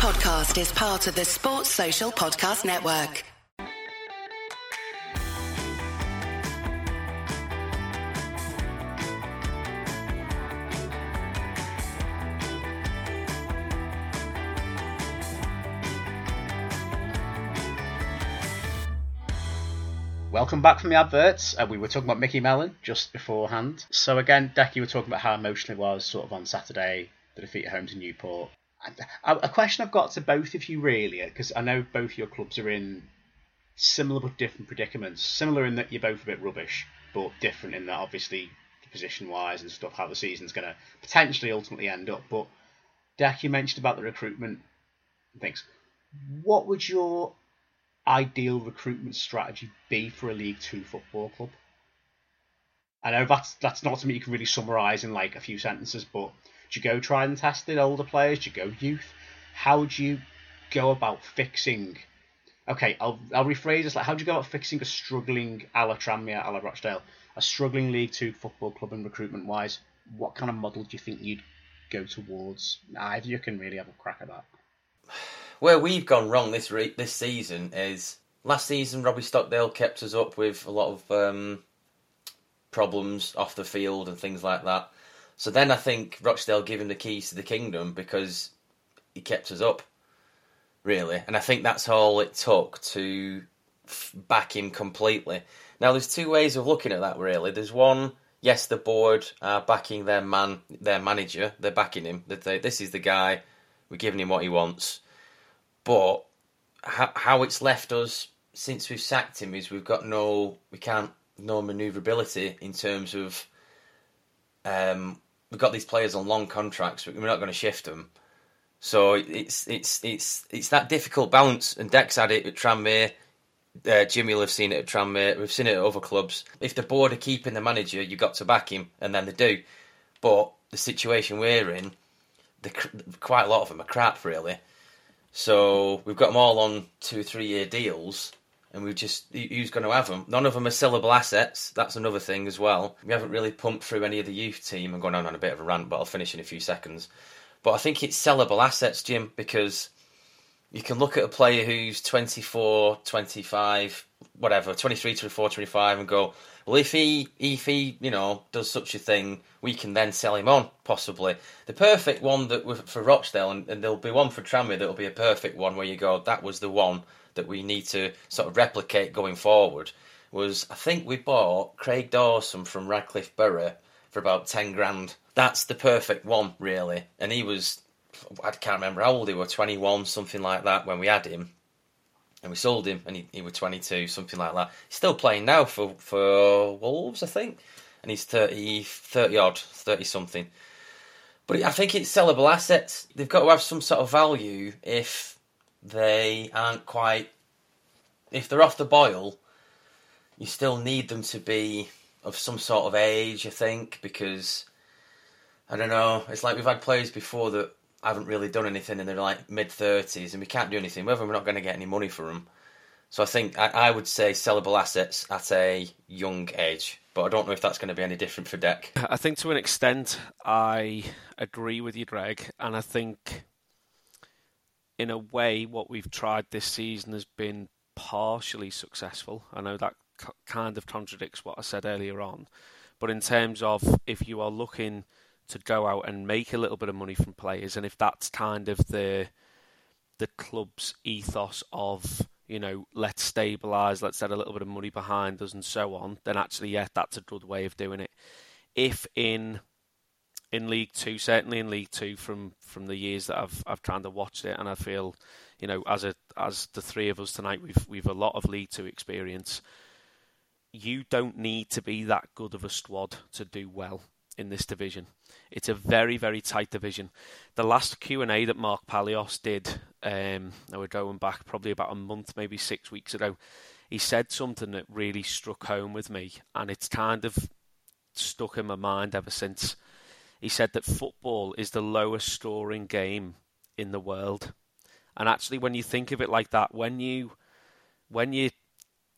podcast is part of the Sports Social Podcast Network. Welcome back from the adverts. We were talking about Mickey Mellon just beforehand. So again, Decky, we were talking about how emotional it was sort of on Saturday, the defeat at home to Newport. A question I've got to both of you really, because I know both your clubs are in similar but different predicaments. Similar in that you're both a bit rubbish, but different in that obviously position-wise and stuff, how the season's going to potentially ultimately end up. But Decky, you mentioned about the recruitment and things. What would your ideal recruitment strategy be for a League Two football club? I know that's not something you can really summarise in like a few sentences, but do you go tried and tested older players? Do you go youth? How do you go about fixing? Okay, I'll rephrase this. Like, how do you go about fixing a struggling, a la Tranmere, a la Rochdale, a struggling League Two football club in recruitment wise? What kind of model do you think you'd go towards? Either you can really have a crack at that. Where we've gone wrong this season is, last season Robbie Stockdale kept us up with a lot of problems off the field and things like that. So then I think Rochdale gave him the keys to the kingdom because he kept us up, really. And I think that's all it took to back him completely. Now, there's two ways of looking at that, really. There's one, yes, the board are backing their manager. They're backing him. This is the guy. We're giving him what he wants. But how it's left us since we've sacked him is we've got no manoeuvrability in terms of we've got these players on long contracts. We're not going to shift them, so it's that difficult balance. And Deck's had it at Tranmere. Jimmy will have seen it at Tranmere. We've seen it at other clubs. If the board are keeping the manager, you've got to back him, and then they do. But the situation we're in, quite a lot of them are crap, really. So we've got them all on 2-3 year deals, and we've just, who's going to have them? None of them are sellable assets. That's another thing as well. We haven't really pumped through any of the youth team. I'm going on a bit of a rant, but I'll finish in a few seconds. But I think it's sellable assets, Jim, because you can look at a player who's 24, 25, whatever, 23, 24, 25, and go, well, if he does such a thing, we can then sell him on, possibly. The perfect one that for Rochdale, and there'll be one for Tranmere that'll be a perfect one where you go, that was the one that we need to sort of replicate going forward, was I think we bought Craig Dawson from Radcliffe Borough for about 10 grand. That's the perfect one, really. And he was, I can't remember how old he was, 21, something like that, when we had him. And we sold him, and he was 22, something like that. He's still playing now for Wolves, I think. And he's 30-odd, 30-something. But I think it's sellable assets. They've got to have some sort of value if they aren't quite... If they're off the boil, you still need them to be of some sort of age, I think, because, I don't know, it's like we've had players before that haven't really done anything, and they're like mid-30s, and we can't do anything. Whether we're not going to get any money for them. So I think I would say sellable assets at a young age, but I don't know if that's going to be any different for Deck. I think to an extent I agree with you, Greg, and I think in a way what we've tried this season has been partially successful. I know that kind of contradicts what I said earlier on, but in terms of if you are looking to go out and make a little bit of money from players, and if that's kind of the club's ethos of, let's stabilise, let's add a little bit of money behind us and so on, then actually, yeah, that's a good way of doing it. If in League Two, certainly in League Two from the years that I've kind of watched it, and I feel, as the three of us tonight, we've a lot of League Two experience, you don't need to be that good of a squad to do well in this division. It's a very, very tight division. The last Q&A that Mark Palios did, we're going back probably about a month, maybe 6 weeks ago, he said something that really struck home with me, and it's kind of stuck in my mind ever since. He said that football is the lowest scoring game in the world. And actually, when you think of it like that, when you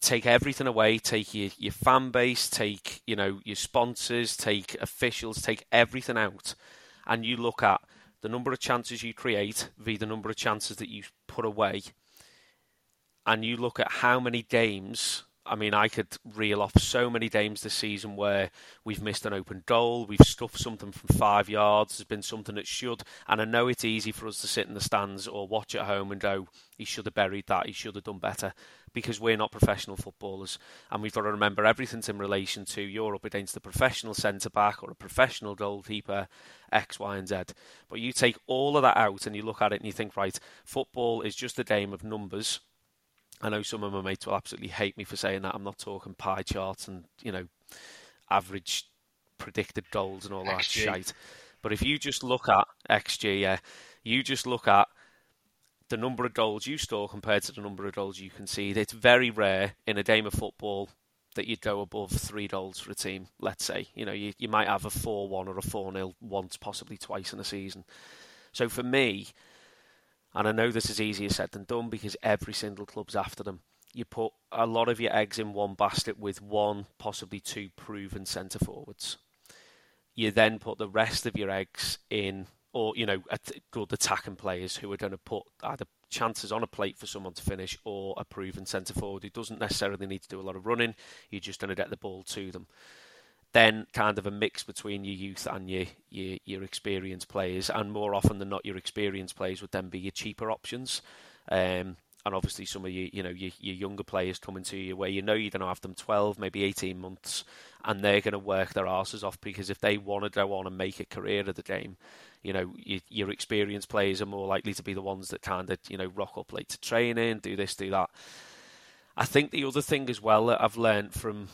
take everything away, take your fan base, take your sponsors, take officials, take everything out, and you look at the number of chances you create via the number of chances that you put away, and you look at how many games... I mean, I could reel off so many games this season where we've missed an open goal, we've stuffed something from 5 yards, there's been something that should, and I know it's easy for us to sit in the stands or watch at home and go, he should have buried that, he should have done better, because we're not professional footballers, and we've got to remember everything's in relation to you're up against a professional centre-back or a professional goalkeeper, X, Y and Z. But you take all of that out and you look at it and you think, right, football is just a game of numbers. I know some of my mates will absolutely hate me for saying that. I'm not talking pie charts and, you know, average predicted goals and all that shite. But if you just look at XG, yeah, you just look at the number of goals you score compared to the number of goals you concede. It's very rare in a game of football that you'd go above 3 goals for a team, let's say. You know, you might have a 4-1 or a 4-0 once, possibly twice in a season. So for me... and I know this is easier said than done because every single club's after them. You put a lot of your eggs in one basket with one, possibly two proven centre forwards. You then put the rest of your eggs in, or, you know, good attacking players who are going to put either chances on a plate for someone to finish or a proven centre forward who doesn't necessarily need to do a lot of running. You're just going to get the ball to them. Then kind of a mix between your youth and your experienced players, and more often than not, your experienced players would then be your cheaper options, and obviously some of your younger players coming to you where you know you're going to have them 12, maybe 18 months, and they're going to work their arses off because if they want to go on and make a career of the game, you know your experienced players are more likely to be the ones that kind of rock up late to training, do this, do that. I think the other thing as well that I've learned from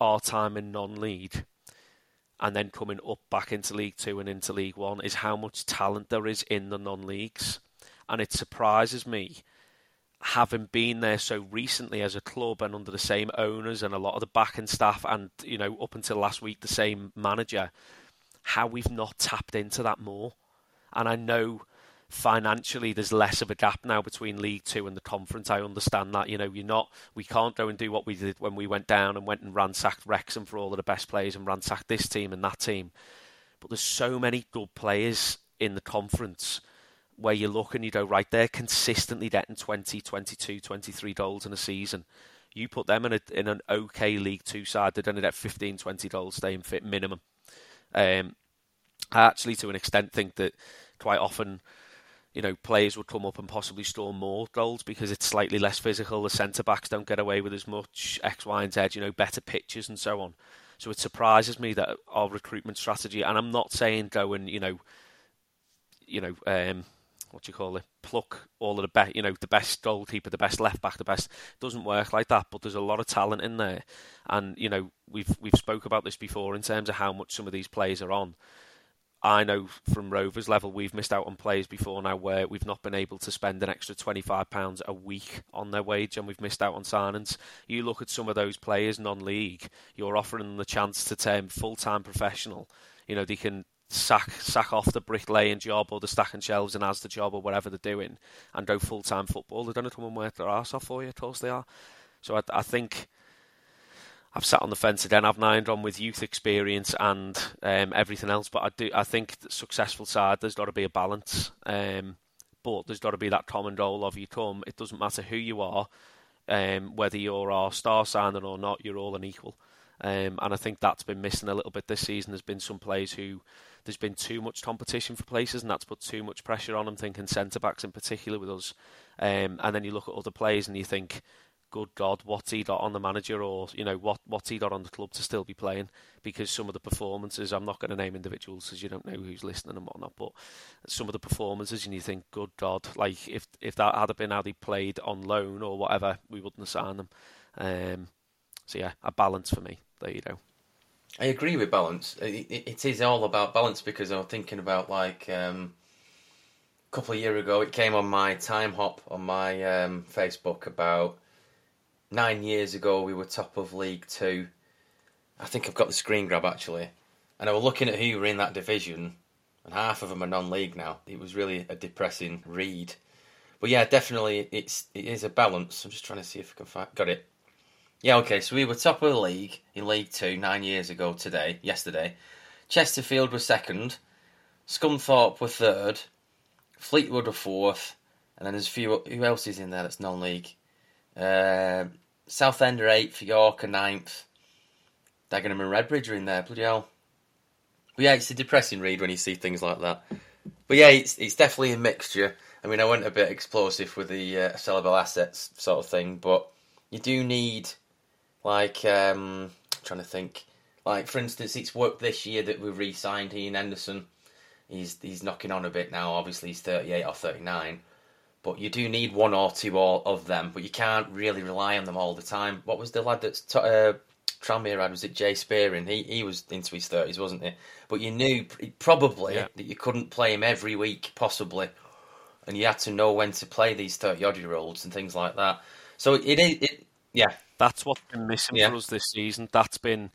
our time in non-league and then coming up back into League 2 and into League 1 is how much talent there is in the non-leagues. And it surprises me, having been there so recently as a club and under the same owners and a lot of the backing staff and, you know, up until last week, the same manager, how we've not tapped into that more. And I know financially there's less of a gap now between League 2 and the Conference. I understand that, you know, we can't go and do what we did when we went down and went and ransacked Wrexham for all of the best players and ransacked this team and that team. But there's so many good players in the Conference where you look and you go, right, they're consistently getting 20, 22, 23 goals in a season. You put them in an okay League 2 side, they're going to get 15, 20 goals staying fit minimum. I actually, to an extent, think that quite often... you know, players would come up and possibly score more goals because it's slightly less physical. The centre-backs don't get away with as much, X, Y and Z, you know, better pitches and so on. So it surprises me that our recruitment strategy, and I'm not saying go and, pluck all of the best, the best goalkeeper, the best left-back, the best, it doesn't work like that, but there's a lot of talent in there. And, you know, we've spoke about this before in terms of how much some of these players are on. I know from Rovers level, we've missed out on players before now where we've not been able to spend an extra £25 a week on their wage and we've missed out on signings. You look at some of those players non-league, you're offering them the chance to turn full-time professional. You know, they can sack off the bricklaying job or the stacking shelves and as the job or whatever they're doing and go full-time football. They're going to come and work their arse off for you, of course they are. So I think... I've sat on the fence again. I've lined on with youth experience and everything else, but I think the successful side, there's got to be a balance, but there's got to be that common goal of you come. It doesn't matter who you are, whether you're our star signing or not, you're all an equal. And I think that's been missing a little bit this season. There's been some players who there's been too much competition for places and that's put too much pressure on them, thinking centre-backs in particular with us. And then you look at other players and you think, good God, what's he got on the manager or, you know, what's he got on the club to still be playing? Because some of the performances, I'm not going to name individuals because you don't know who's listening and whatnot, but some of the performances and you think, good God, like if that had been how they played on loan or whatever, we wouldn't have signed them. So yeah, a balance for me. There you go. I agree with balance. It is all about balance because I'm thinking about like... a couple of years ago, it came on my time hop on my Facebook about... 9 years ago, we were top of League 2. I think I've got the screen grab, actually. And I was looking at who were in that division, and half of them are non-league now. It was really a depressing read. But yeah, definitely, it is a balance. I'm just trying to see if I can find... Got it. Yeah, okay, so we were top of the league in League 2 9 years ago yesterday. Chesterfield was second. Scunthorpe were third, Fleetwood were fourth, and then there's a few. Who else is in there that's non-league? Southend are eighth, York are ninth, Dagenham and Redbridge are in there. Bloody hell! But yeah, it's a depressing read when you see things like that. But yeah, it's definitely a mixture. I mean, I went a bit explosive with the sellable assets sort of thing, but you do need, like, I'm trying to think. Like, for instance, it's worked this year that we re-signed Ian Henderson. He's knocking on a bit now. Obviously, he's 38 or 39. But you do need one or two all of them, but you can't really rely on them all the time. What was the lad that Tranmere had? Was it Jay Spearing? He was into his 30s, wasn't he? But you knew probably that you couldn't play him every week, possibly. And you had to know when to play these 30-odd-year-olds and things like that. So it is. That's what's been missing for us this season. That's been,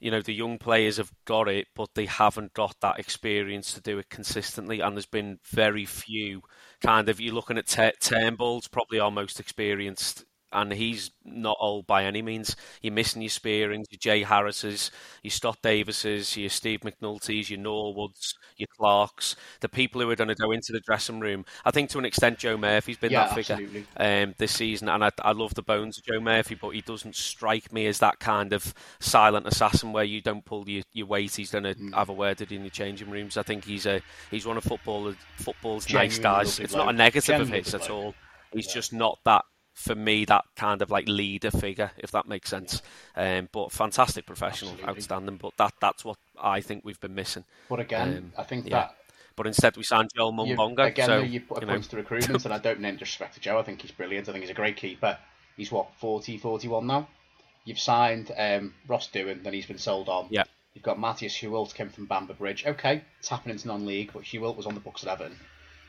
you know, the young players have got it, but they haven't got that experience to do it consistently. And there's been very few. Kind of, you're looking at Turnbull's probably our most experienced, and he's not old by any means. You're missing your Spearings, your Jay Harris's, your Scott Davis's, your Steve McNulty's, your Norwood's, your Clark's, the people who are going to go into the dressing room. I think to an extent Joe Murphy's been that figure this season, and I love the bones of Joe Murphy, but he doesn't strike me as that kind of silent assassin where you don't pull your weight, he's going to have a word in your changing rooms. I think he's one of football's nice guys. It's not a negative of his at all. He's just not that, for me, that kind of like leader figure, if that makes sense. But fantastic professional, outstanding. But that's what I think we've been missing. But again, I think that. But instead, we signed Joel Mumbonga. Again, so, you put points to recruitment, and I don't name disrespect to Joe. I think he's brilliant. I think he's a great keeper. He's what, 40, 41 now? You've signed Ross Doohan, then he's been sold on. Yeah. You've got Matthias Hüwelt, came from Bamber Bridge. Okay, it's happening to non-league, but Hewelt was on the books at Everton.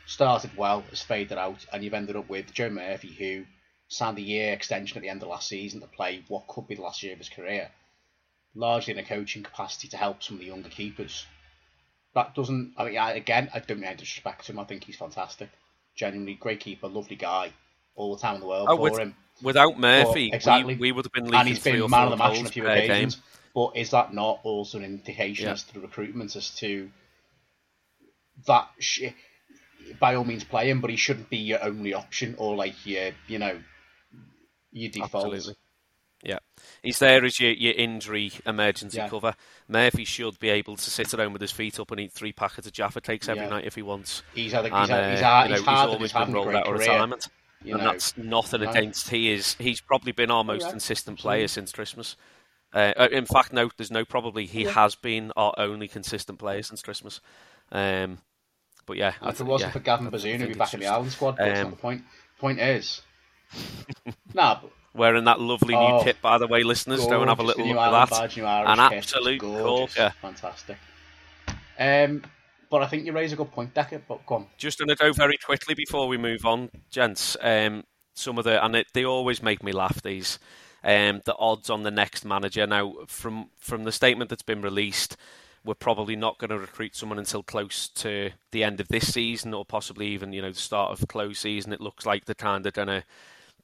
Started well, has faded out, and you've ended up with Joe Murphy, who signed the year extension at the end of last season to play what could be the last year of his career, largely in a coaching capacity to help some of the younger keepers. That doesn't, I mean, again, I don't mean any disrespect to him. I think he's fantastic. Genuinely great keeper, lovely guy, all the time in the world for him. Without Murphy, but, we would have been leading. And he's been man of the match on a few occasions. Game. But is that not also an indication as to the recruitment, as to that, by all means play him, but he shouldn't be your only option or like your, you know, your default. Absolutely. Yeah. He's there as your injury emergency cover. Murphy should be able to sit at home with his feet up and eat 3 packets of Jaffa Cakes every night if he wants. He's always been rolled out of retirement. And that's nothing against. He's probably been our most consistent player since Christmas. In fact, no, there's no probably. He has been our only consistent player since Christmas. But yeah. If it wasn't for Gavin Bazoon, he'd be back in the Ireland squad. But that's not the point. Point is... wearing that lovely new kit, by the way, listeners. Gorgeous. Don't have a little look at that. An absolute corker. Fantastic. But I think you raise a good point, Decker. But go on. Just going to go very quickly before we move on, gents. Some of the, and they always make me laugh, these. The odds on the next manager. Now, from the statement that's been released, we're probably not going to recruit someone until close to the end of this season, or possibly even, you know, the start of close season. It looks like they're kind of going to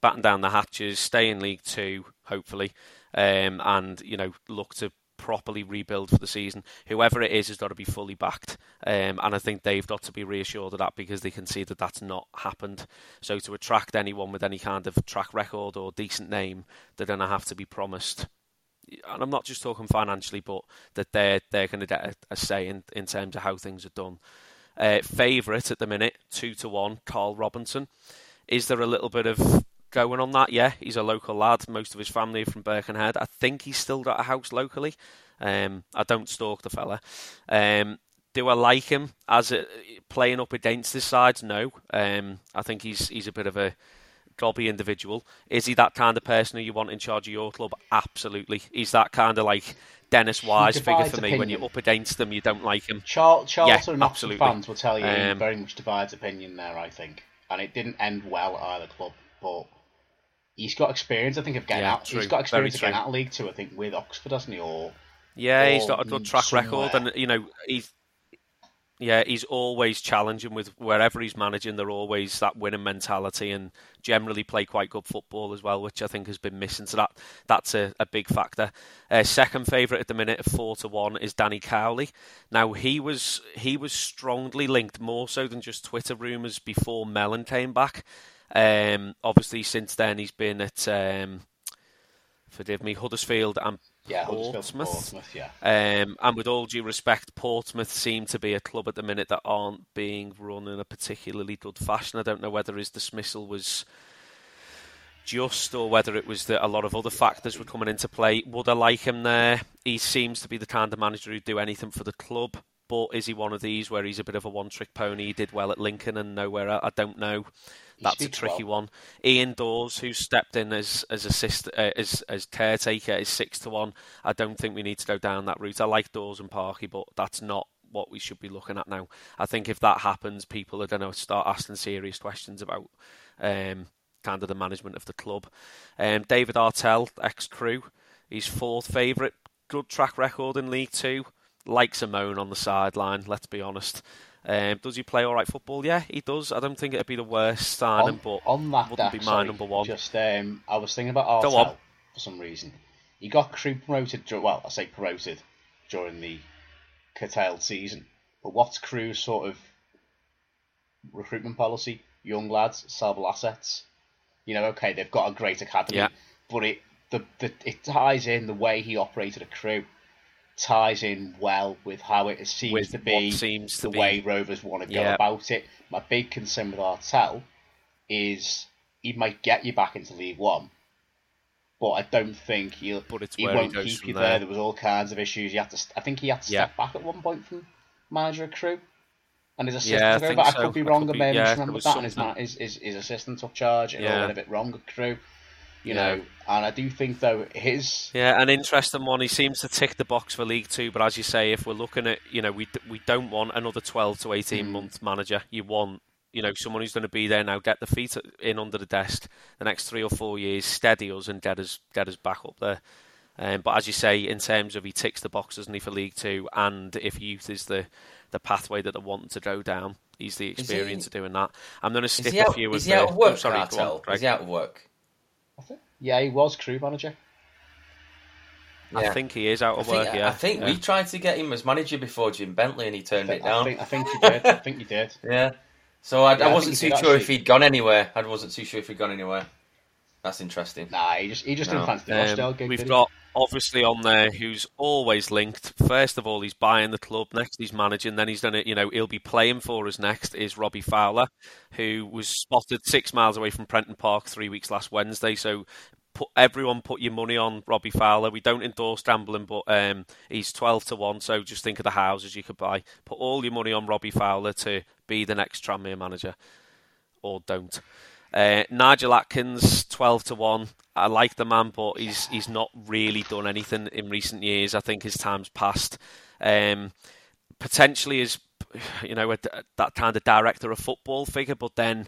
batten down the hatches, stay in League Two, hopefully, and, you know, look to properly rebuild for the season. Whoever it is has got to be fully backed, and I think they've got to be reassured of that, because they can see that that's not happened. So to attract anyone with any kind of track record or decent name, they're going to have to be promised, and I'm not just talking financially, but that they're going to get a say in terms of how things are done. Favourite at the minute, 2-1, Carl Robinson. Is there a little bit of going on that? Yeah, he's a local lad. Most of his family are from Birkenhead. I think he's still got a house locally. I don't stalk the fella. Do I like him as playing up against his side? No. I think he's a bit of a gobby individual. Is he that kind of person who you want in charge of your club? Absolutely. He's that kind of like Dennis Wise figure for me. When you're up against them, you don't like him. Charlton and fans will tell you he very much divides opinion there, I think. And it didn't end well at either club, but... He's got experience, I think, of getting out. He's got experience of getting out of League Two, I think, with Oxford, hasn't he? He's got a good track record, and you know, he's Yeah, he's always challenging with wherever he's managing. They're always that winning mentality and generally play quite good football as well, which I think has been missing. So that's a big factor. Second favourite at the minute, 4-1, is Danny Cowley. Now he was strongly linked, more so than just Twitter rumours, before Mellon came back. Obviously, since then he's been at Huddersfield and. Yeah, Portsmouth. Yeah. And with all due respect, Portsmouth seem to be a club at the minute that aren't being run in a particularly good fashion. I don't know whether his dismissal was just or whether it was that a lot of other factors were coming into play. Would I like him there? He seems to be the kind of manager who'd do anything for the club, but is he one of these where he's a bit of a one-trick pony? He did well at Lincoln and nowhere else. I don't know. That's a tricky one. Ian Dawes, who stepped in as caretaker, is 6-1. I don't think we need to go down that route. I like Dawes and Parkey, but that's not what we should be looking at now. I think if that happens, people are going to start asking serious questions about kind of the management of the club. David Artell, ex-Crewe, he's fourth favourite. Good track record in League Two. Likes a moan on the sideline, let's be honest. Does he play all right football? Yeah, he does. I don't think it'd be the worst signing, but wouldn't be my number one. Just I was thinking about Artell for some reason. He got Crewe promoted. Well, I say promoted during the curtailed season. But what's Crewe's sort of recruitment policy? Young lads, sellable assets. You know, okay, they've got a great academy, but it ties in the way he operated at Crewe. Ties in well with how it seems to be the way Rovers want to go about it. My big concern with Artell is he might get you back into League One, but I don't think he won't keep you there. There was all kinds of issues. I think he had to step back at one point from manager of Crewe, and his assistant took over. I could be wrong, I maybe remember that. And his assistant took charge and all went a bit wrong at Crewe. You know, and I do think though his an interesting one. He seems to tick the box for League Two, but as you say, if we're looking at we don't want another 12 to 18 month manager. You want someone who's going to be there now, get the feet in under the desk the next 3 or 4 years, steady us and get us back up there. But as you say, in terms of he ticks the box, doesn't he, for League Two, and if youth is the pathway that they want to go down, he's the experience of doing that. I'm going to stick a few. Is he out of work? Is he out of work? Yeah, he was Crewe manager. Yeah. I think he is out of work, yeah. I think we tried to get him as manager before Jim Bentley and he turned it down. I think he did. I think he did. Yeah. So I wasn't too sure if he'd gone anywhere. That's interesting. Nah, he just didn't fancy the Rochdale gig. We've got, obviously, on there who's always linked. First of all, he's buying the club. Next, he's managing. Then he's done it. He'll be playing for us next. Is Robbie Fowler, who was spotted 6 miles away from Prenton Park 3 weeks last Wednesday. So, put your money on Robbie Fowler. We don't endorse gambling, but he's 12-1. So just think of the houses you could buy. Put all your money on Robbie Fowler to be the next Tranmere manager, or don't. Nigel Atkins, 12-1. I like the man, but he's not really done anything in recent years. I think his time's passed. Potentially is, that kind of director of football figure, but then,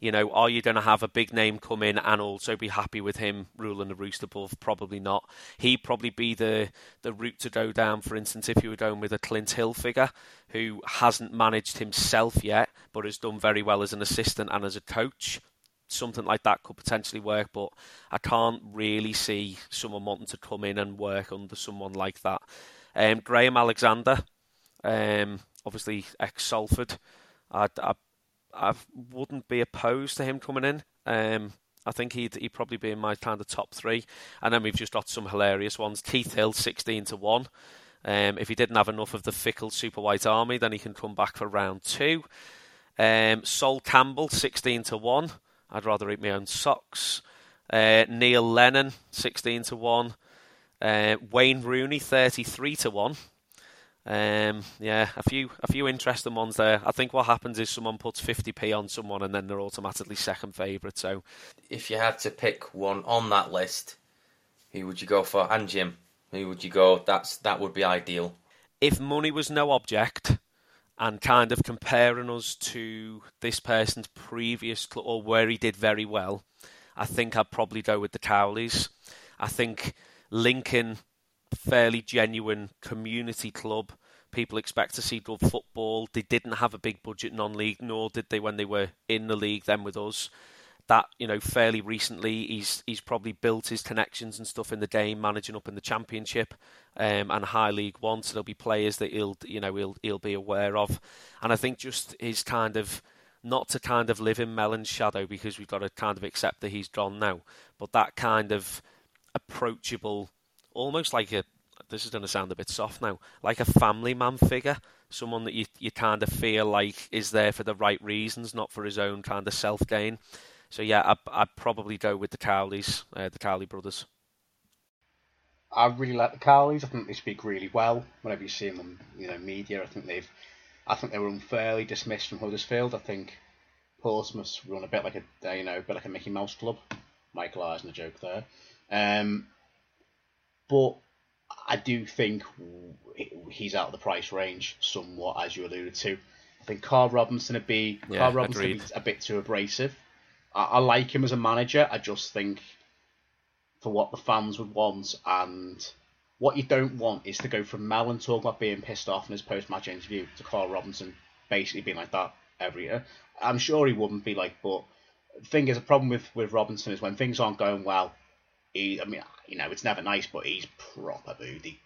are you going to have a big name come in and also be happy with him ruling the roost above? Probably not. He'd probably be the route to go down, for instance, if you were going with a Clint Hill figure who hasn't managed himself yet, but has done very well as an assistant and as a coach. Something like that could potentially work, but I can't really see someone wanting to come in and work under someone like that. Graham Alexander, obviously ex-Salford. I wouldn't be opposed to him coming in. I think he'd probably be in my kind of top three. And then we've just got some hilarious ones. Keith Hill, 16-1. If he didn't have enough of the fickle Super White Army, then he can come back for round two. Sol Campbell, 16-1. I'd rather eat my own socks. Neil Lennon, 16-1. Wayne Rooney, 33-1. A few interesting ones there. I think what happens is someone puts 50p on someone and then they're automatically second favourite. So, if you had to pick one on that list, who would you go for? And Jim, who would you go? That would be ideal. If money was no object, and kind of comparing us to this person's previous club or where he did very well, I think I'd probably go with the Cowleys. I think Lincoln, fairly genuine community club, people expect to see good football. They didn't have a big budget non-league, nor did they when they were in the league then with us. That, you know, fairly recently, he's probably built his connections and stuff in the game, managing up in the Championship and High League One. So there'll be players that he'll be aware of, and I think just his kind of not to kind of live in Mellon's shadow, because we've got to kind of accept that he's gone now. But that kind of approachable, almost like a, this is going to sound a bit soft now, like a family man figure. Someone that you kind of feel like is there for the right reasons, not for his own kind of self gain. So yeah, I'd probably go with the Cowleys, the Cowley brothers. I really like the Cowleys. I think they speak really well. Whenever you see them, you know, media, I think they were unfairly dismissed from Huddersfield. I think Portsmouth run a bit like a, you know, a bit like a Mickey Mouse club. Michael Eisner joke there, but I do think he's out of the price range somewhat, as you alluded to. I think Carl Robinson would be a bit too abrasive. I like him as a manager. I just think for what the fans would want, and what you don't want is to go from Mellon talking about being pissed off in his post-match interview to Carl Robinson basically being like that every year. I'm sure he wouldn't be like, but the thing is, the problem with Robinson is when things aren't going well, it's never nice, but he's proper moody.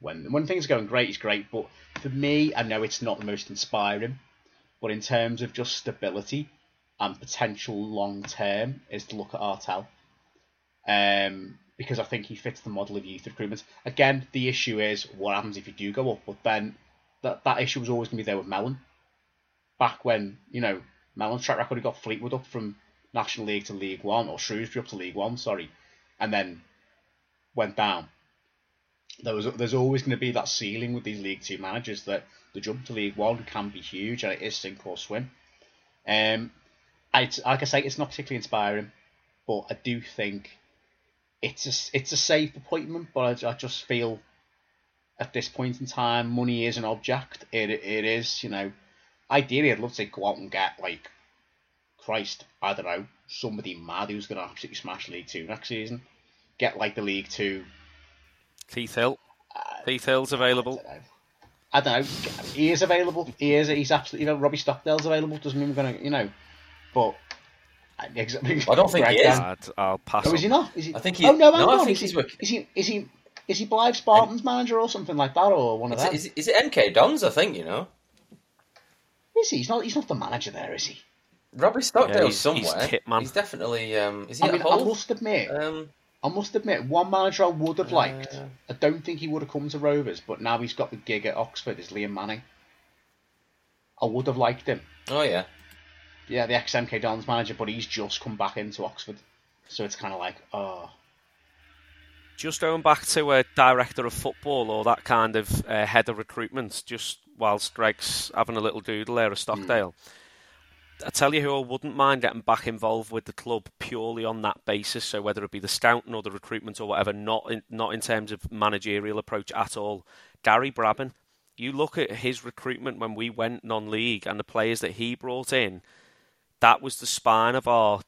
When things are going great, he's great, but for me, I know it's not the most inspiring, but in terms of just stability and potential long-term is to look at Artell, because I think he fits the model of youth recruitment. Again, the issue is what happens if you do go up, but then that issue was always going to be there with Mellon. Back when, you know, Mellon's track record, he got Fleetwood up from National League to League One, or Shrewsbury up to League One, and then went down. There's always going to be that ceiling with these League Two managers that the jump to League One can be huge, and it is sink or swim. Like I say, it's not particularly inspiring, but I do think it's a safe appointment. But I just feel at this point in time, money is an object. It is, you know, ideally I'd love to go out and get, like, Christ, I don't know, somebody mad who's going to absolutely smash League Two next season. Get, like, the League Two. Keith Hill. Keith Hill's available. I don't know. He is available. He's absolutely, you know, Robbie Stockdale's available. Doesn't mean we're going to, you know. But I don't think he is. I'll pass. Oh, is he not? Is he? I think he. Oh no, no, I think he's working. Is he Blythe Spartans manager or something like that, or one of that? Is it MK Dons? I think, you know. Is he? He's not the manager there, is he? Robbie Stockdale somewhere. He's definitely. Is he? I must admit, one manager I would have liked. I don't think he would have come to Rovers, but now he's got the gig at Oxford. Is Liam Manning? I would have liked him. Oh yeah. Yeah, the ex-MK Dons manager, but he's just come back into Oxford. So it's kind of like, oh. Just going back to a director of football or that kind of head of recruitment, just whilst Greg's having a little doodle there at Stockdale, I tell you who I wouldn't mind getting back involved with the club purely on that basis, so whether it be the scouting or the recruitment or whatever, not in terms of managerial approach at all, Gary Brabham. You look at his recruitment when we went non-league and the players that he brought in, that was the spine of our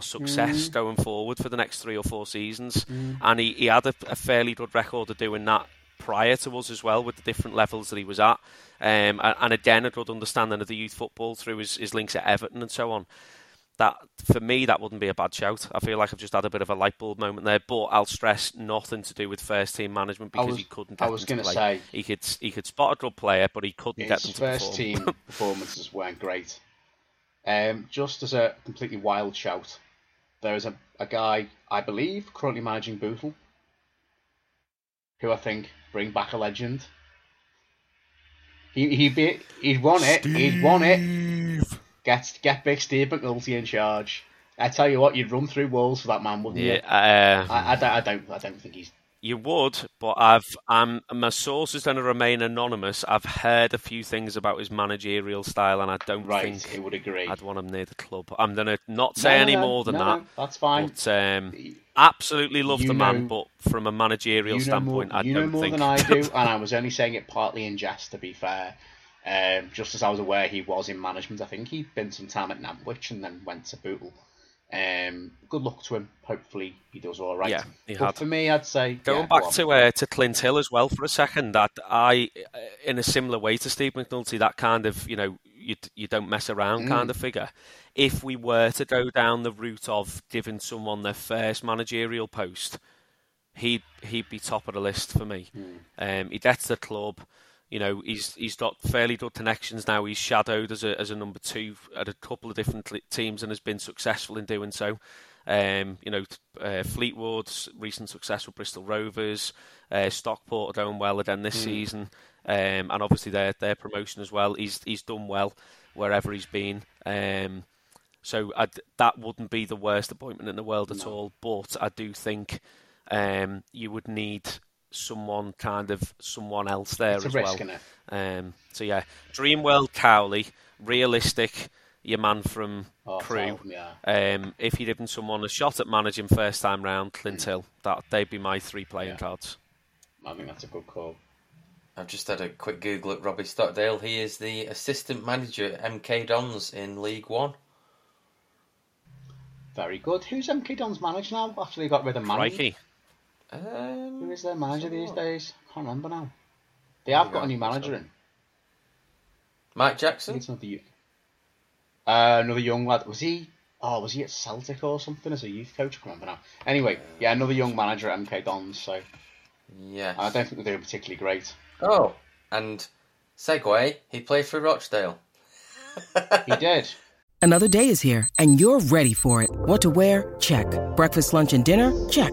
success going forward for the next 3 or 4 seasons. And he had a fairly good record of doing that prior to us as well, with the different levels that he was at. And again, a good understanding of the youth football through his links at Everton and so on. That, for me, that wouldn't be a bad shout. I feel like I've just had a bit of a light bulb moment there, but I'll stress nothing to do with first team management, because he couldn't get them to play. Say, he could spot a good player, but he couldn't get them to perform. His first team performances weren't great. Just as a completely wild shout, there is a guy, I believe, currently managing Bootle, who I think bring back a legend. He'd won it. Get big Steve McNulty in charge. I tell you what, you'd run through walls for that man, wouldn't you? Yeah, I don't think he's. You would, but my source is going to remain anonymous. I've heard a few things about his managerial style, and I don't think I would agree. I'd want him near the club. I'm going to not say any more than that. No, that's fine. But, absolutely love the man, but from a managerial standpoint, I don't think. You know more than I do, and I was only saying it partly in jest, to be fair. Just as I was aware he was in management, I think he'd been some time at Nantwich and then went to Bootle. Good luck to him. Hopefully he does all right. Yeah, he but had. For me, I'd say going back to Clint Hill as well for a second. That I, in a similar way to Steve McNulty, that kind of you don't mess around kind of figure. If we were to go down the route of giving someone their first managerial post, he'd be top of the list for me. He gets the club. He's got fairly good connections now. He's shadowed as a number two at a couple of different teams and has been successful in doing so. Fleetwood's recent success with Bristol Rovers, Stockport are going well again this season, and obviously their promotion as well. He's done well wherever he's been. So that wouldn't be the worst appointment in the world at all. But I do think you would need someone else there as well. So yeah, Dreamworld Cowley, realistic, your man from Crewe. If you're giving someone a shot at managing first time round, Clint Hill, that they'd be my three playing cards. I think that's a good call. I've just had a quick Google at Robbie Stockdale. He is the assistant manager at MK Dons in League One. Very good. Who's MK Dons manager now? After they got rid of Crikey. Who is their manager these days? I can't remember now. They have got a new manager in. Mike Jackson? It's another young lad. Was he at Celtic or something as a youth coach? I can't remember now. Anyway, another young manager at MK Dons. So yes. I don't think they're doing particularly great. Oh, and segue, he played for Rochdale. He did. Another day is here, and you're ready for it. What to wear? Check. Breakfast, lunch, and dinner? Check.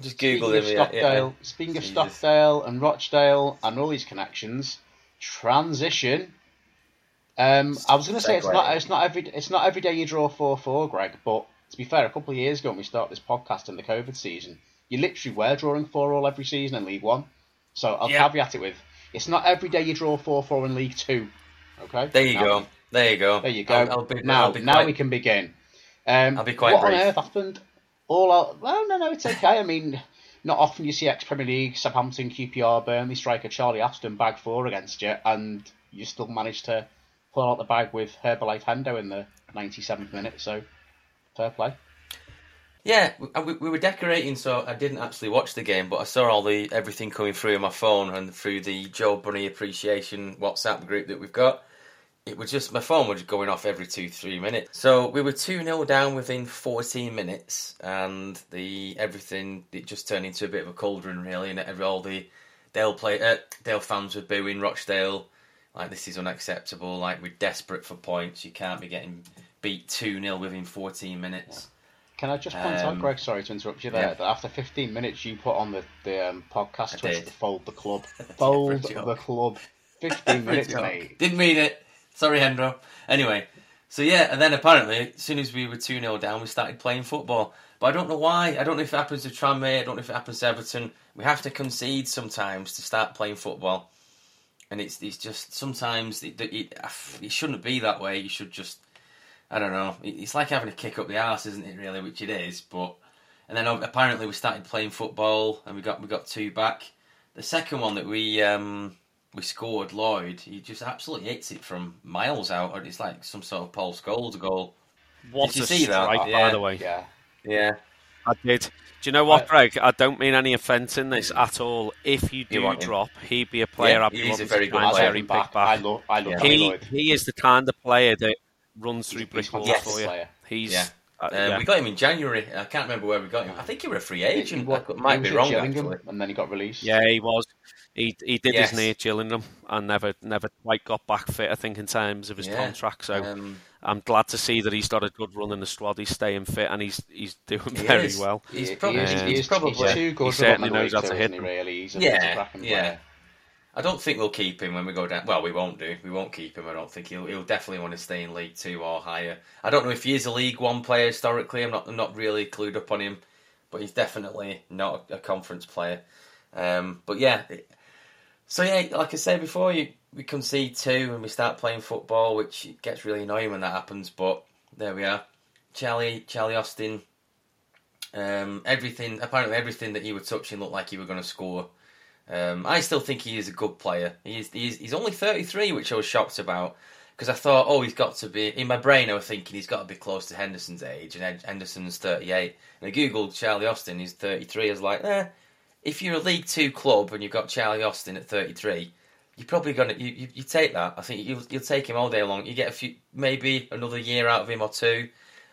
Just Google him. Stockdale, yeah. Speaking of Stockdale and Rochdale and all these connections, transition. I was going to say it's not every day you draw 4-4, Greg. But to be fair, a couple of years ago when we started this podcast in the COVID season, you literally were drawing 4-4 every season in League One. So I'll caveat it with it's not every day you draw 4-4 in League Two. Okay. There you go. Now we can begin. I'll be quite brief. What on earth happened? It's okay. I mean, not often you see ex-Premier League, Southampton, QPR, Burnley striker Charlie Austin bag four against you, and you still manage to pull out the bag with Herbalife Hendo in the 97th minute, so fair play. Yeah, we were decorating, so I didn't actually watch the game, but I saw everything coming through on my phone and through the Joe Bunny Appreciation WhatsApp group that we've got. It was just, my phone was going off every 2-3 minutes. So we were 2-0 down within 14 minutes and it just turned into a bit of a cauldron really, and all the Dale fans were booing Rochdale, like this is unacceptable, like we're desperate for points, you can't be getting beat 2-0 within 14 minutes. Can I just point out, Greg, sorry to interrupt you there, that after 15 minutes you put on the podcast Twitter to fold the club. Fold the club. 15 minutes, mate. Didn't mean it. Sorry, Hendro. Anyway, so yeah, and then apparently, as soon as we were 2-0 down, we started playing football. But I don't know why. I don't know if it happens to Tranmere. I don't know if it happens to Everton. We have to concede sometimes to start playing football. And it's just sometimes it shouldn't be that way. You should just, I don't know. It's like having a kick up the arse, isn't it, really, which it is. But and then apparently we started playing football and we got two back. The second one that we scored, Lloyd, he just absolutely hits it from miles out. It's like some sort of Paul Scholes goal. What did you see that? By the way. Yeah. I did. Do you know what, Greg? I don't mean any offence in this at all. If you do drop, he'd be a player I'd be wanting to pick back. I love Lloyd. He is the kind of player that runs through brick walls for you. We got him in January. I can't remember where we got him. I think you were a free agent. Might be wrong, actually. And then he got released. Yeah, he was. He did his knee at Gillingham and never quite got back fit, I think, in terms of his contract. So I'm glad to see that he's got a good run in the squad. He's staying fit and he's doing well. He's probably too good. He certainly knows how to hit them. Really? He's a cracking player. I don't think we'll keep him when we go down. Well, we won't do. We won't keep him. I don't think he'll definitely want to stay in League Two or higher. I don't know if he is a League One player historically. I'm not really clued up on him. but he's definitely not a conference player. But yeah, so yeah, like I said before, we concede two and we start playing football, which gets really annoying when that happens. But there we are, Charlie Austin. Apparently everything that he was touching looked like he were going to score. I still think he is a good player. He's only 33, which I was shocked about, because I thought, he's got to be... In my brain, I was thinking he's got to be close to Henderson's age, and Henderson's 38. And I googled Charlie Austin, he's 33. I was like, if you're a League 2 club and you've got Charlie Austin at 33, you're probably going to... You take that. I think you'll take him all day long. You get maybe another year out of him or two.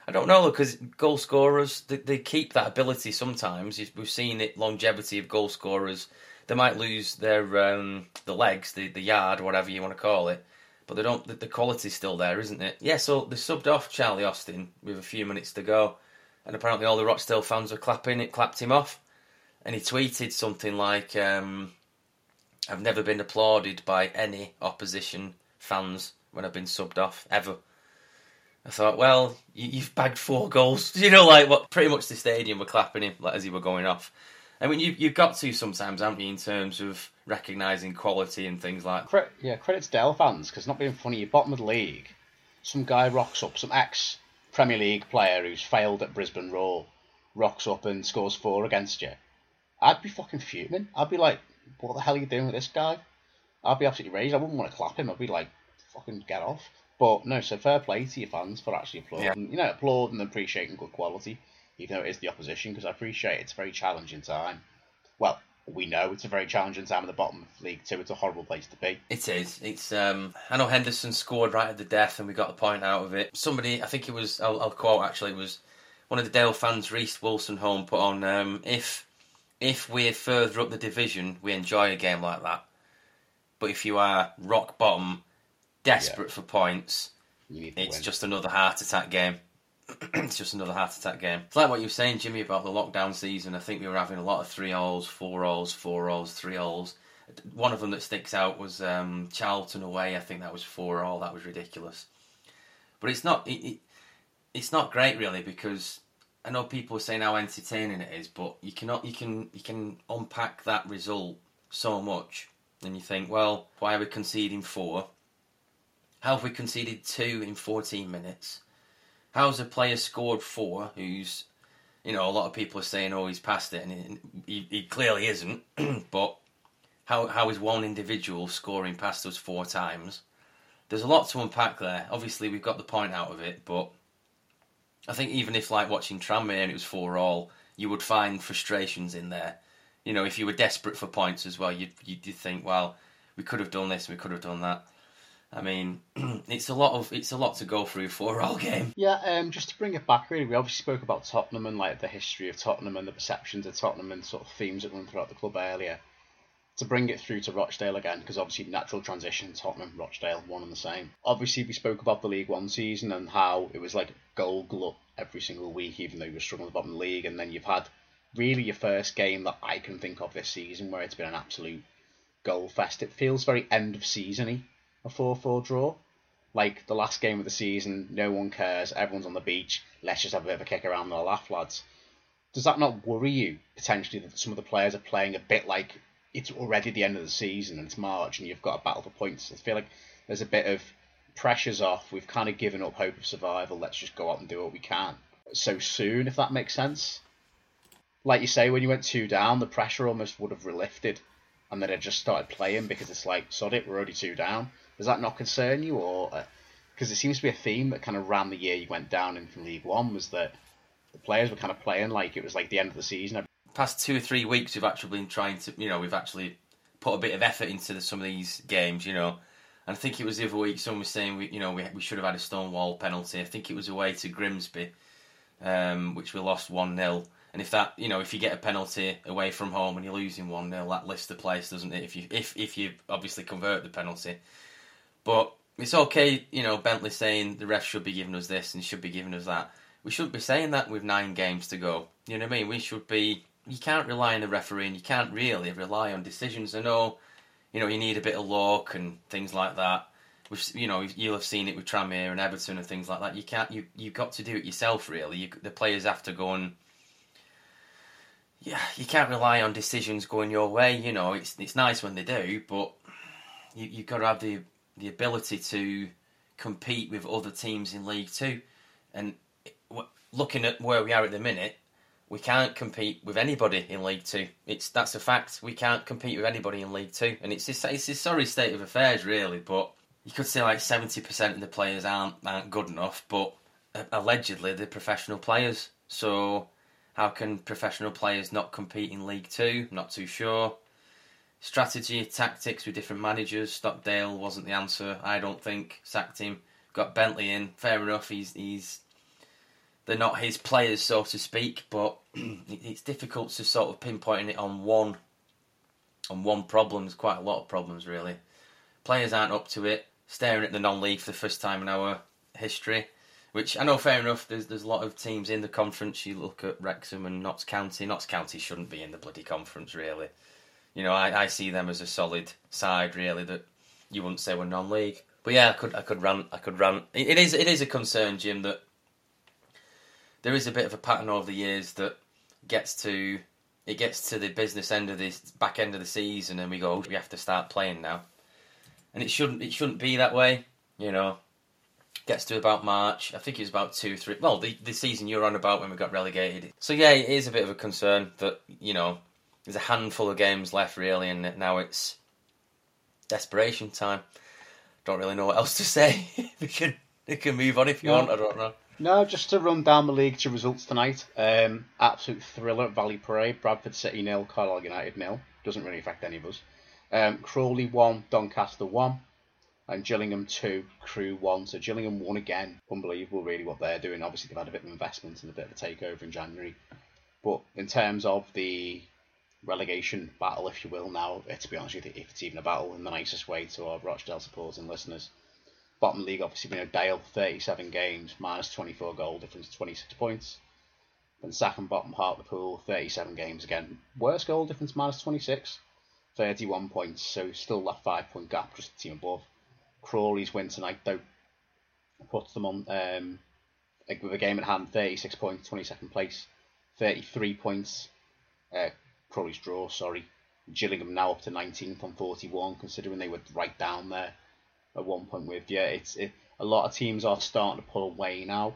I don't know, because goal scorers, they keep that ability sometimes. We've seen it, longevity of goal scorers. They might lose their legs, the yard, whatever you want to call it, but they don't. The quality's still there, isn't it? Yeah. So they subbed off Charlie Austin with a few minutes to go, and apparently all the Rochdale fans were clapping. It clapped him off, and he tweeted something like, "I've never been applauded by any opposition fans when I've been subbed off ever." I thought, well, you've bagged 4 goals. You know, like what? Pretty much the stadium were clapping him as he were going off. I mean, you've got to sometimes, haven't you, in terms of recognising quality and things like that. Yeah, credit to Dale fans, because not being funny, you're bottom of the league. Some guy rocks up, some ex-Premier League player who's failed at Brisbane Roar, rocks up and scores 4 against you. I'd be fucking fuming. I'd be like, what the hell are you doing with this guy? I'd be absolutely raging. I wouldn't want to clap him. I'd be like, fucking get off. But no, so fair play to your fans for actually applauding. Yeah. You know, applauding and appreciating good quality. Even though it is the opposition, because I appreciate it's a very challenging time. Well, we know it's a very challenging time at the bottom of League 2. It's a horrible place to be. It is. It's. I know Henderson scored right at the death and we got a point out of it. Somebody, I think it was, I'll quote actually, it was one of the Dale fans, Rhys Wilson-Holm, put on, if we're further up the division, we enjoy a game like that. But if you are rock bottom, desperate for points, it's just another heart attack game. It's just another heart attack game. It's like what you were saying, Jimmy, about the lockdown season. I think we were having a lot of 3-0s, 4-0s, 4-0s, 3-0s. One of them that sticks out was Charlton away. I think that was 4-0. That was ridiculous. But it's not great, really, because I know people are saying how entertaining it is, but you can unpack that result so much, and you think, well, why are we conceding 4? How have we conceded 2 in 14 minutes? How's a player scored 4? Who's, you know, a lot of people are saying, he's past it, and he clearly isn't. But how is one individual scoring past us 4 times? There's a lot to unpack there. Obviously, we've got the point out of it, but I think even if, like, watching Tranmere and it was 4-4, you would find frustrations in there. You know, if you were desperate for points as well, you'd think, well, we could have done this, we could have done that. I mean, it's a lot to go through for our game. Yeah, just to bring it back, really, we obviously spoke about Tottenham and like the history of Tottenham and the perceptions of Tottenham and sort of themes that run throughout the club earlier. To bring it through to Rochdale again, because obviously natural transition, Tottenham, Rochdale, one and the same. Obviously, we spoke about the League One season and how it was like goal glut every single week, even though you were struggling at the bottom of the league. And then you've had really your first game that I can think of this season where it's been an absolute goal fest. It feels very end of season-y. A 4-4 draw, like the last game of the season, no one cares, everyone's on the beach, let's just have a bit of a kick around and a laugh, lads. Does that not worry you, potentially, that some of the players are playing a bit like it's already the end of the season and it's March and you've got a battle for points? I feel like there's a bit of pressure's off, we've kind of given up hope of survival, let's just go out and do what we can so soon, if that makes sense. Like you say, when you went 2 down, the pressure almost would have lifted and then it just started playing because it's like, sod it, we're already 2 down. Does that not concern you? Or because it seems to be a theme that kind of ran the year you went down in from League One, was that the players were kind of playing like it was like the end of the season. Past 2 or 3 weeks, we've actually been trying to, you know, we've actually put a bit of effort into some of these games, you know. And I think it was the other week someone was saying, we should have had a Stonewall penalty. I think it was away to Grimsby, which we lost 1-0. And if that, you know, if you get a penalty away from home and you're losing 1-0, that lifts the place, doesn't it? If you obviously convert the penalty. But it's okay, you know, Bentley saying the ref should be giving us this and should be giving us that. We shouldn't be saying that with 9 games to go. You know what I mean? We should be... You can't rely on the referee and you can't really rely on decisions. I know, you know, you need a bit of luck and things like that. You know, you'll have seen it with Tranmere and Everton and things like that. You can't... You've got to do it yourself, really. The players have to go and... yeah, you can't rely on decisions going your way. You know, it's nice when they do, but you've got to have the ability to compete with other teams in League Two. And looking at where we are at the minute, we can't compete with anybody in League Two. That's a fact. We can't compete with anybody in League Two, and it's a sorry state of affairs, really. But you could say like 70% of the players aren't good enough, but allegedly they're professional players. So how can professional players not compete in League Two? I'm not too sure. Strategy, tactics with different managers. Stockdale wasn't the answer, I don't think. Sacked him. Got Bentley in. Fair enough. He's they're not his players, so to speak, but it's difficult to sort of pinpoint it on one problem. There's quite a lot of problems, really. Players aren't up to it, staring at the non-league for the first time in our history, which I know, fair enough, there's a lot of teams in the conference. You look at Wrexham and Notts County. Notts County shouldn't be in the bloody conference, really. You know, I see them as a solid side, really, that you wouldn't say were non-league. But yeah, I could rant. It is a concern, Jim, that there is a bit of a pattern over the years that gets to the business end of this back end of the season, and we go, we have to start playing now, and it shouldn't be that way, you know. Gets to about March, I think it was about 2-3. Well, the season you're on about when we got relegated. So yeah, it is a bit of a concern that, you know, there's a handful of games left really, and now it's desperation time. Don't really know what else to say. we can move on if you want. I don't know. No, just to run down the League Two results tonight. Absolute thriller at Valley Parade. Bradford City 0, Carlisle United 0. Doesn't really affect any of us. Crawley 1, Doncaster 1. And Gillingham 2, Crewe 1. So Gillingham won again. Unbelievable, really, what they're doing. Obviously, they've had a bit of investment and a bit of a takeover in January. But in terms of the relegation battle, if you will, now, to be honest with you, if it's even a battle, in the nicest way to our Rochdale supporters and listeners. Bottom league, obviously, we know Dale, 37 games, minus 24 goal difference, 26 points. Then second bottom, Hartlepool, 37 games again. Worst goal difference, minus 26, 31 points. So still that 5-point gap, just the team above. Crawley's win tonight, though, puts them on, with a game at hand, 36 points, 22nd place, 33 points. Crawley's draw, sorry. Gillingham now up to 19th on 41, considering they were right down there at one point with, yeah, it's a lot of teams are starting to pull away now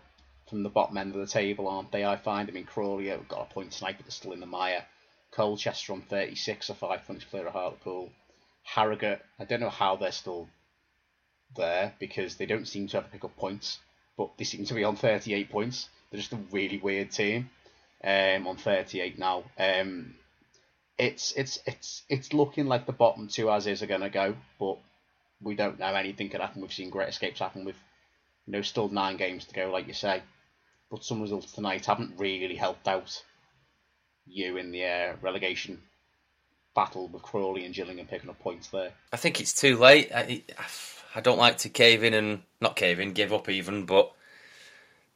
from the bottom end of the table, aren't they, I find? I mean, Crawley have got a point tonight, but they're still in the mire. Colchester on 36 are 5 points clear of Hartlepool. Harrogate, I don't know how they're still there, because they don't seem to ever pick up points, but they seem to be on 38 points. They're just a really weird team, on 38 now. It's looking like the bottom two as is are going to go, but we don't know, anything could happen. We've seen great escapes happen with, you know, still 9 games to go, like you say. But some results tonight haven't really helped out you in the relegation battle with Crawley and Gillingham picking up points there. I think it's too late. I don't like to give up even, but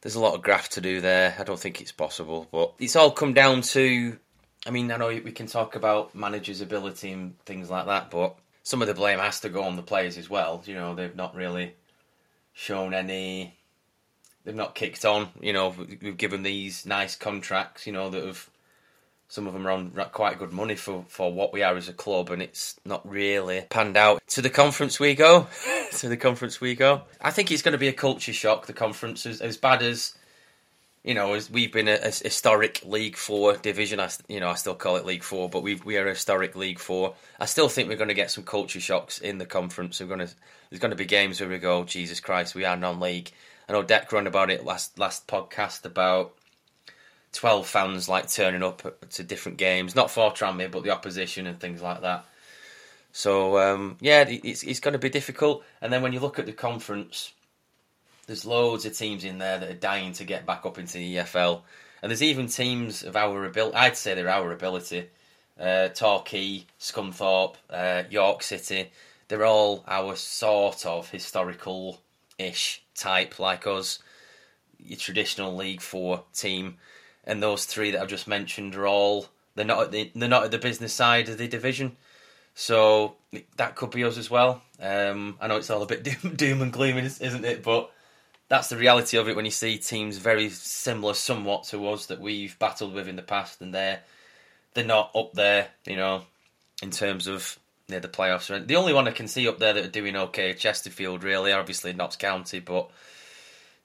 there's a lot of graft to do there. I don't think it's possible. But it's all come down to, I mean, I know we can talk about managers' ability and things like that, but some of the blame has to go on the players as well. You know, they've not really shown any, they've not kicked on. You know, we've given these nice contracts, you know, that have, some of them are on quite good money for what we are as a club, and it's not really panned out. To the conference we go. I think it's going to be a culture shock, the conference, as bad as, you know, as we've been a historic League 4 division. I still call it League 4, but we are a historic League 4. I still think we're going to get some culture shocks in the conference. There's going to be games where we go, Jesus Christ, we are non-league. I know Deck ran about it last podcast about 12 fans like turning up to different games, not for Tranmere, but the opposition and things like that. So yeah, it's going to be difficult. And then when you look at the conference, there's loads of teams in there that are dying to get back up into the EFL. And there's even teams of our ability. I'd say they're our ability. Torquay, Scunthorpe, York City. They're all our sort of historical-ish type, like us. Your traditional League 4 team. And those three that I've just mentioned are all, they're not at the business side of the division. So that could be us as well. I know it's all a bit doom and gloom, isn't it? But that's the reality of it when you see teams very similar somewhat to us that we've battled with in the past, and they're they're not up there, you know, in terms of near the playoffs. The only one I can see up there that are doing okay, Chesterfield, really, obviously Notts County, but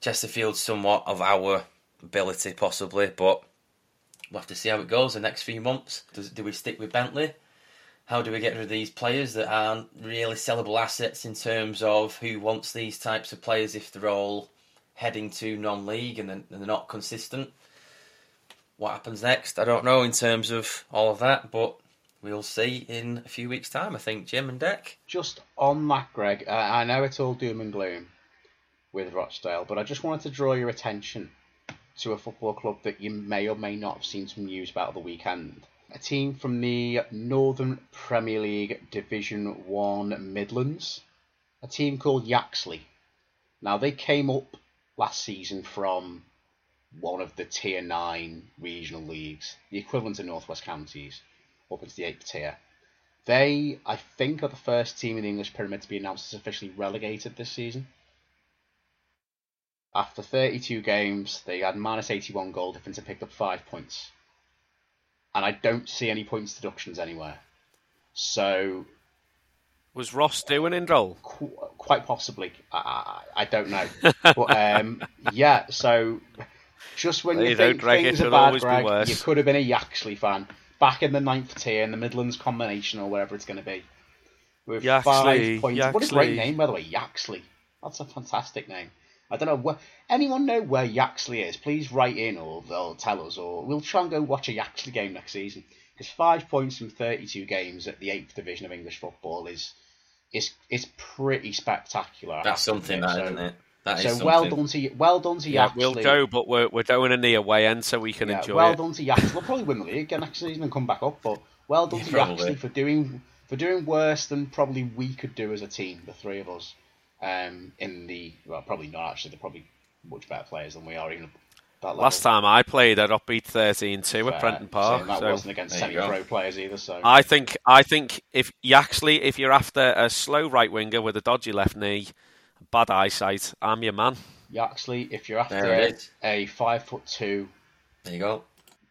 Chesterfield's somewhat of our ability, possibly, but we'll have to see how it goes the next few months. Do we stick with Bentley? How do we get rid of these players that aren't really sellable assets in terms of who wants these types of players if they're all heading to non-league and they're not consistent? What happens next? I don't know in terms of all of that, but we'll see in a few weeks' time, I think, Jim and Dec. Just on that, Greg, I know it's all doom and gloom with Rochdale, but I just wanted to draw your attention to a football club that you may or may not have seen some news about at the weekend. A team from the Northern Premier League Division 1 Midlands, a team called Yaxley. Now, they came up last season from one of the Tier 9 regional leagues, the equivalent of North West Counties, up into the 8th tier. They, I think, are the first team in the English Pyramid to be announced as officially relegated this season. After 32 games, they had minus 81 goal difference and picked up 5 points. And I don't see any points deductions anywhere. So, was Ross doing in goal? Quite possibly. I don't know. But yeah, so just when you think things are bad, Greg, you could have been a Yaxley fan. Back in the 9th tier, in the Midlands combination or wherever it's going to be. With Yaxley, 5 points. Yaxley. What a great name, by the way, Yaxley. That's a fantastic name. I don't know. Anyone know where Yaxley is? Please write in or tell us, or we'll try and go watch a Yaxley game next season. Because 5 points from 32 games at the 8th division of English football is pretty spectacular. That's something, isn't it? That is something. Well done to Yaxley. We'll go, but we're going in the away end, so we can enjoy it. Well done to Yaxley. We'll probably win the league again next season and come back up. But well done to Yaxley for doing worse than probably we could do as a team, the three of us. Probably not actually. They're probably much better players than we are. Even at that level. Last time I played, I got beat 13-2 at Prenton Park. That wasn't against semi-pro players either. So I think if Yaxley, if you're after a slow right winger with a dodgy left knee, bad eyesight, I'm your man. Yaxley, if you're after a 5'2", there you go,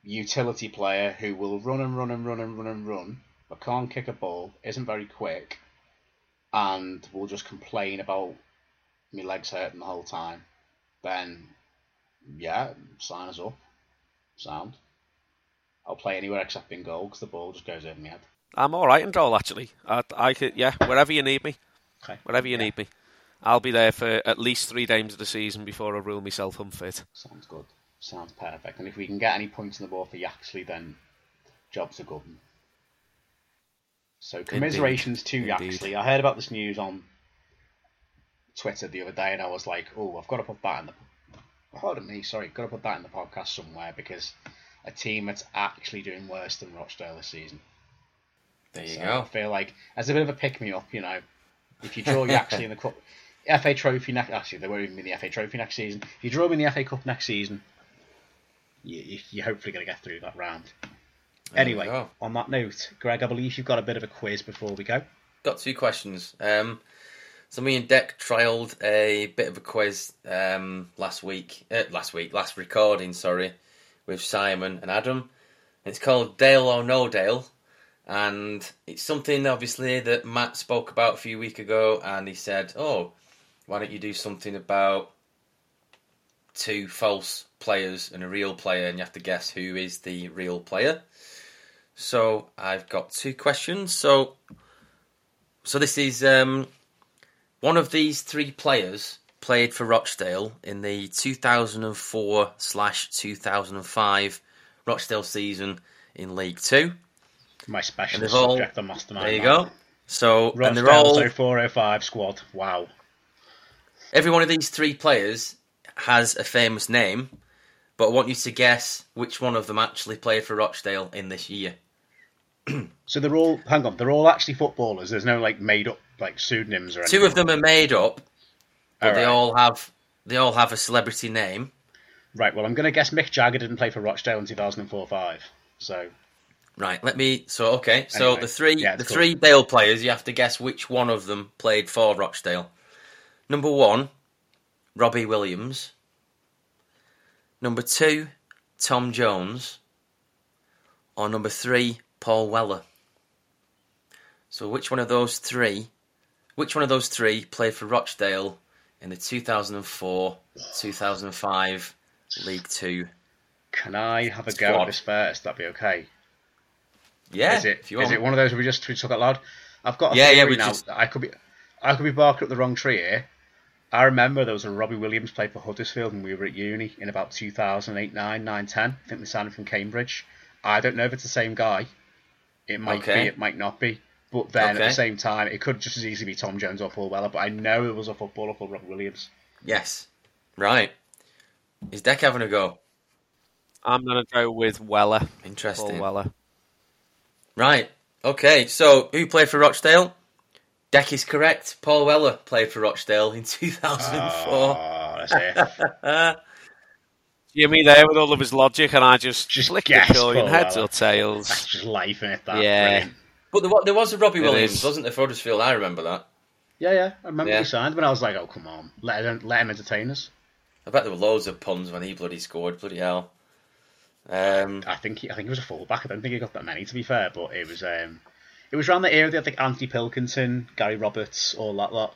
utility player who will run, but can't kick a ball, isn't very quick. And will just complain about my legs hurting the whole time, then, yeah, sign us up. Sound. I'll play anywhere except in goal, because the ball just goes over my head. I'm all right in goal, actually. I could, yeah, wherever you need me. Okay. Wherever you need me. I'll be there for at least 3 games of the season before I rule myself unfit. Sounds good. Sounds perfect. And if we can get any points in the ball for Yaxley, then jobs are good. So commiserations to Yaxley. I heard about this news on Twitter the other day, and I was like, "Oh, I've got to put that in the podcast somewhere because a team that's actually doing worse than Rochdale this season." There you go. I feel like as a bit of a pick me up, you know, if you draw Yaxley in the cup, FA Trophy next. Actually, they won't even be in the FA Trophy next season. If you draw them in the FA Cup next season, you're hopefully going to get through that round. Anyway, on that note, Greg, I believe you've got a bit of a quiz before we go. Got 2 questions. So me and Dec trialled a bit of a quiz last recording, with Simon and Adam. It's called Dale or No Dale, and it's something, obviously, that Matt spoke about a few weeks ago, and he said, oh, why don't you do something about 2 false players and a real player, and you have to guess who is the real player. So I've got 2 questions. So this is one of these 3 players played for Rochdale in the 2004/2005 Rochdale season in League 2. My special subject on Mastermind. There you go. So Rochdale, and they're all 0405 squad. Wow. Every one of these 3 players has a famous name. But I want you to guess which one of them actually played for Rochdale in this year. So they're all actually footballers. There's no made up pseudonyms or anything. 2 of them are made up, but all right. They all have a celebrity name. Right. Well, I'm going to guess Mick Jagger didn't play for Rochdale in 2004-05. So right. Anyway, the three Dale players. You have to guess which one of them played for Rochdale. Number 1, Robbie Williams. Number 2, Tom Jones. or number 3, Paul Weller? So which one of those three played for Rochdale in the 2004-2005 League Two? Can I have a go at this first? That'd be okay. Yeah. Is it one of those where we talk out loud? I've got a theory now. Just... I could be barking up the wrong tree here. I remember there was a Robbie Williams played for Huddersfield when we were at uni in about 2008, 9, 9, 10. I think we signed him from Cambridge. I don't know if it's the same guy. It might be, it might not be. But then at the same time, it could just as easily be Tom Jones or Paul Weller, but I know it was a footballer called Robbie Williams. Yes. Right. Is Deck having a go? I'm going to go with Weller. Interesting. Paul Weller. Right. Okay. So, who played for Rochdale? Deck is correct. Paul Weller played for Rochdale in 2004. Oh, that's it. Jimmy there with all of his logic, and I just flicked the coin, heads or tails. That's just life in it, that. Yeah. Brilliant. But there was a Robbie Williams, wasn't there, for Huddersfield? I remember that. Yeah. I remember he signed, but I was like, oh, come on. Let him entertain us. I bet there were loads of puns when he bloody scored. Bloody hell. I think he was a fullback. I don't think he got that many, to be fair, but it was around the era that I think Anthony Pilkington, Gary Roberts, all that lot.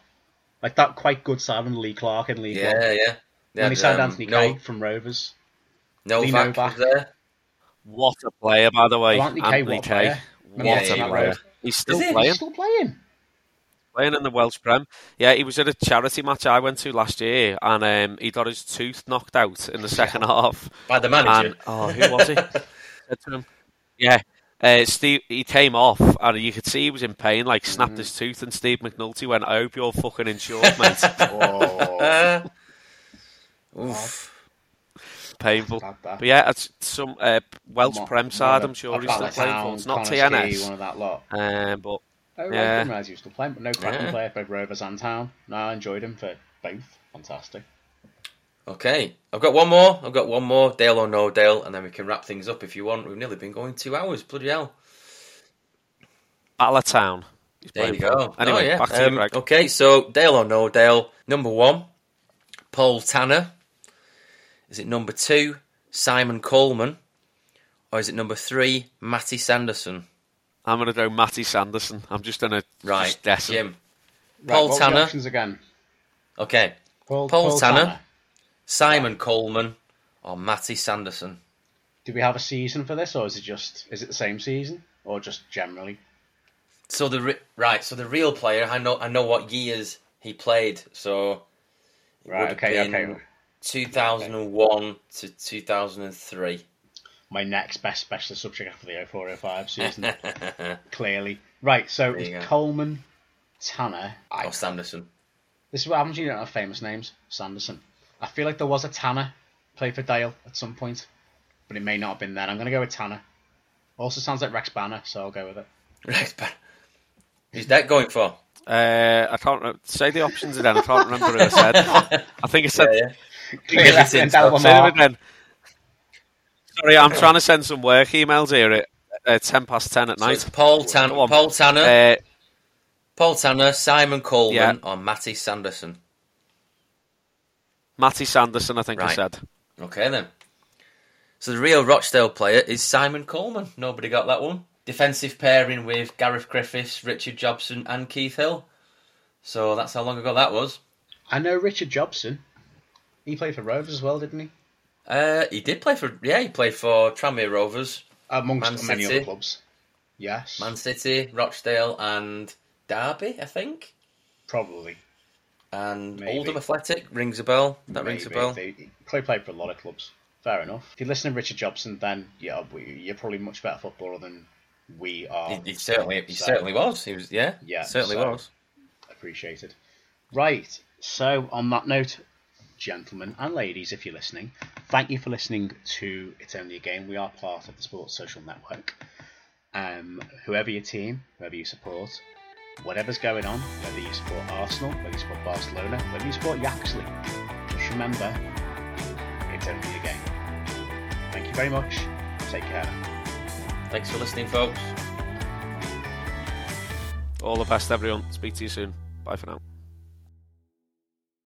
Like that quite good side when Lee Clark in League One. Yeah. When he signed Anthony Kay from Rovers. Novak was there. What a player, by the way. Anthony Kay. What a player. He's still playing. Playing in the Welsh Prem. Yeah, he was at a charity match I went to last year, and he got his tooth knocked out in the second half. By the manager? And, who was he? Yeah. Steve. He came off, and you could see he was in pain, like snapped his tooth, and Steve McNulty went, I hope you're fucking insured, mate. Oof. Painful. But yeah, it's some Welsh Prem side, I'm sure he's still playing for. It's not TNS. One of that lot. But, I didn't realise he was still playing, but no cracking player for both Rovers and Town. No, I enjoyed him for both. Fantastic. Okay, I've got one more, Dale or no Dale, and then we can wrap things up if you want. We've nearly been going 2 hours, bloody hell. Battle of Town. There you go. Anyway, back to you, Greg. Okay, so Dale or no Dale, number 1, Paul Tanner. Is it number 2, Simon Coleman? Or is it number 3, Matty Sanderson? I'm going to go Matty Sanderson. I'm just going to... Right, Jim. Paul Tanner. Options again? Okay. Paul Tanner, Simon Coleman, or Matty Sanderson. Do we have a season for this, or is it the same season, or just generally? So the real player, I know what years he played. So it would have been 2001 to 2003. My next best specialist subject after the 04-05 season. Clearly. Right, so it's Coleman, Tanner... Or Sanderson. This is what happens when you don't have famous names. Sanderson. I feel like there was a Tanner played for Dale at some point, but it may not have been then. I'm going to go with Tanner. Also sounds like Rex Banner, so I'll go with it. Rex Banner. Who's that going for? I can't... Say the options again. I can't remember what I said. I think I said... Clearly, sorry, I'm trying to send some work emails here at 10 past 10 at night. So it's Paul Tanner, Simon Coleman, or Matty Sanderson. Matty Sanderson, I think I said. Okay then. So the real Rochdale player is Simon Coleman. Nobody got that one. Defensive pairing with Gareth Griffiths, Richard Jobson, and Keith Hill. So that's how long ago that was. I know Richard Jobson. He played for Rovers as well, didn't he? He played for Tranmere Rovers, amongst many other clubs. Yes, Man City, Rochdale, and Derby, I think. Probably. And maybe. Oldham Athletic rings a bell. Rings a bell. He played for a lot of clubs. Fair enough. If you listen to Richard Jobson, then you're probably much better footballer than we are. He certainly was. He certainly was. Appreciated. Right. So on that note. Gentlemen and ladies, if you're listening, thank you for listening to It's Only a Game. We are part of the Sports Social Network. Whoever your team, whoever you support, whatever's going on, whether you support Arsenal, whether you support Barcelona, whether you support Yaxley, just remember, it's only a game. Thank you very much. Take care. Thanks for listening, folks. All the best, everyone. Speak to you soon. Bye for now.